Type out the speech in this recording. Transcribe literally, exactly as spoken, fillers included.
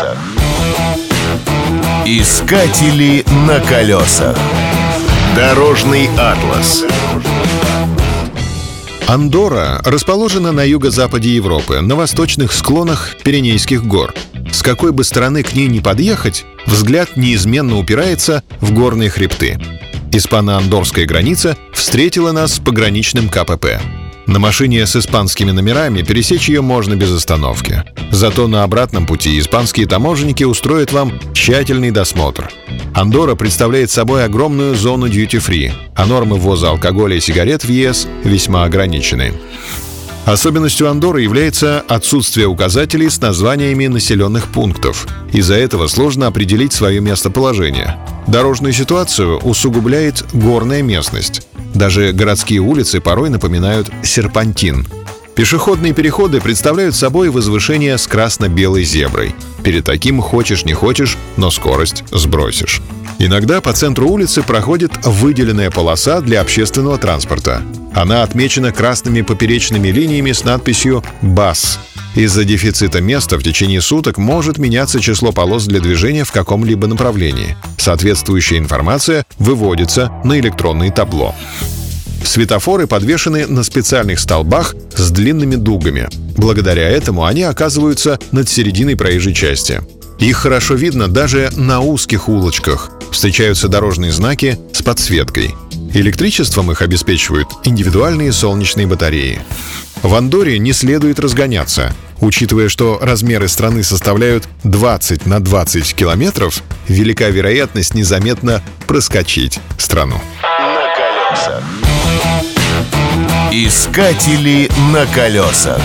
колесах. Искатели на колесах. Дорожный атлас. Андорра расположена на юго-западе Европы, на восточных склонах Пиренейских гор. С какой бы стороны к ней ни подъехать, взгляд неизменно упирается в горные хребты. Испано-андорская граница встретила нас с пограничным ка пэ пэ. На машине с испанскими номерами пересечь ее можно без остановки. Зато на обратном пути испанские таможенники устроят вам тщательный досмотр. Андорра представляет собой огромную зону дьюти-фри, а нормы ввоза алкоголя и сигарет в е эс весьма ограничены. Особенностью Андорры является отсутствие указателей с названиями населенных пунктов. Из-за этого сложно определить свое местоположение. Дорожную ситуацию усугубляет горная местность. Даже городские улицы порой напоминают серпантин. Пешеходные переходы представляют собой возвышение с красно-белой зеброй. Перед таким хочешь не хочешь, но скорость сбросишь. Иногда по центру улицы проходит выделенная полоса для общественного транспорта. Она отмечена красными поперечными линиями с надписью «БАС». Из-за дефицита места в течение суток может меняться число полос для движения в каком-либо направлении. Соответствующая информация выводится на электронное табло. Светофоры подвешены на специальных столбах с длинными дугами. Благодаря этому они оказываются над серединой проезжей части. Их хорошо видно даже на узких улочках. Встречаются дорожные знаки с подсветкой. Электричеством их обеспечивают индивидуальные солнечные батареи. В Андорре не следует разгоняться. Учитывая, что размеры страны составляют двадцать на двадцать километров, велика вероятность незаметно проскочить страну. На колесах. Искатели на колесах.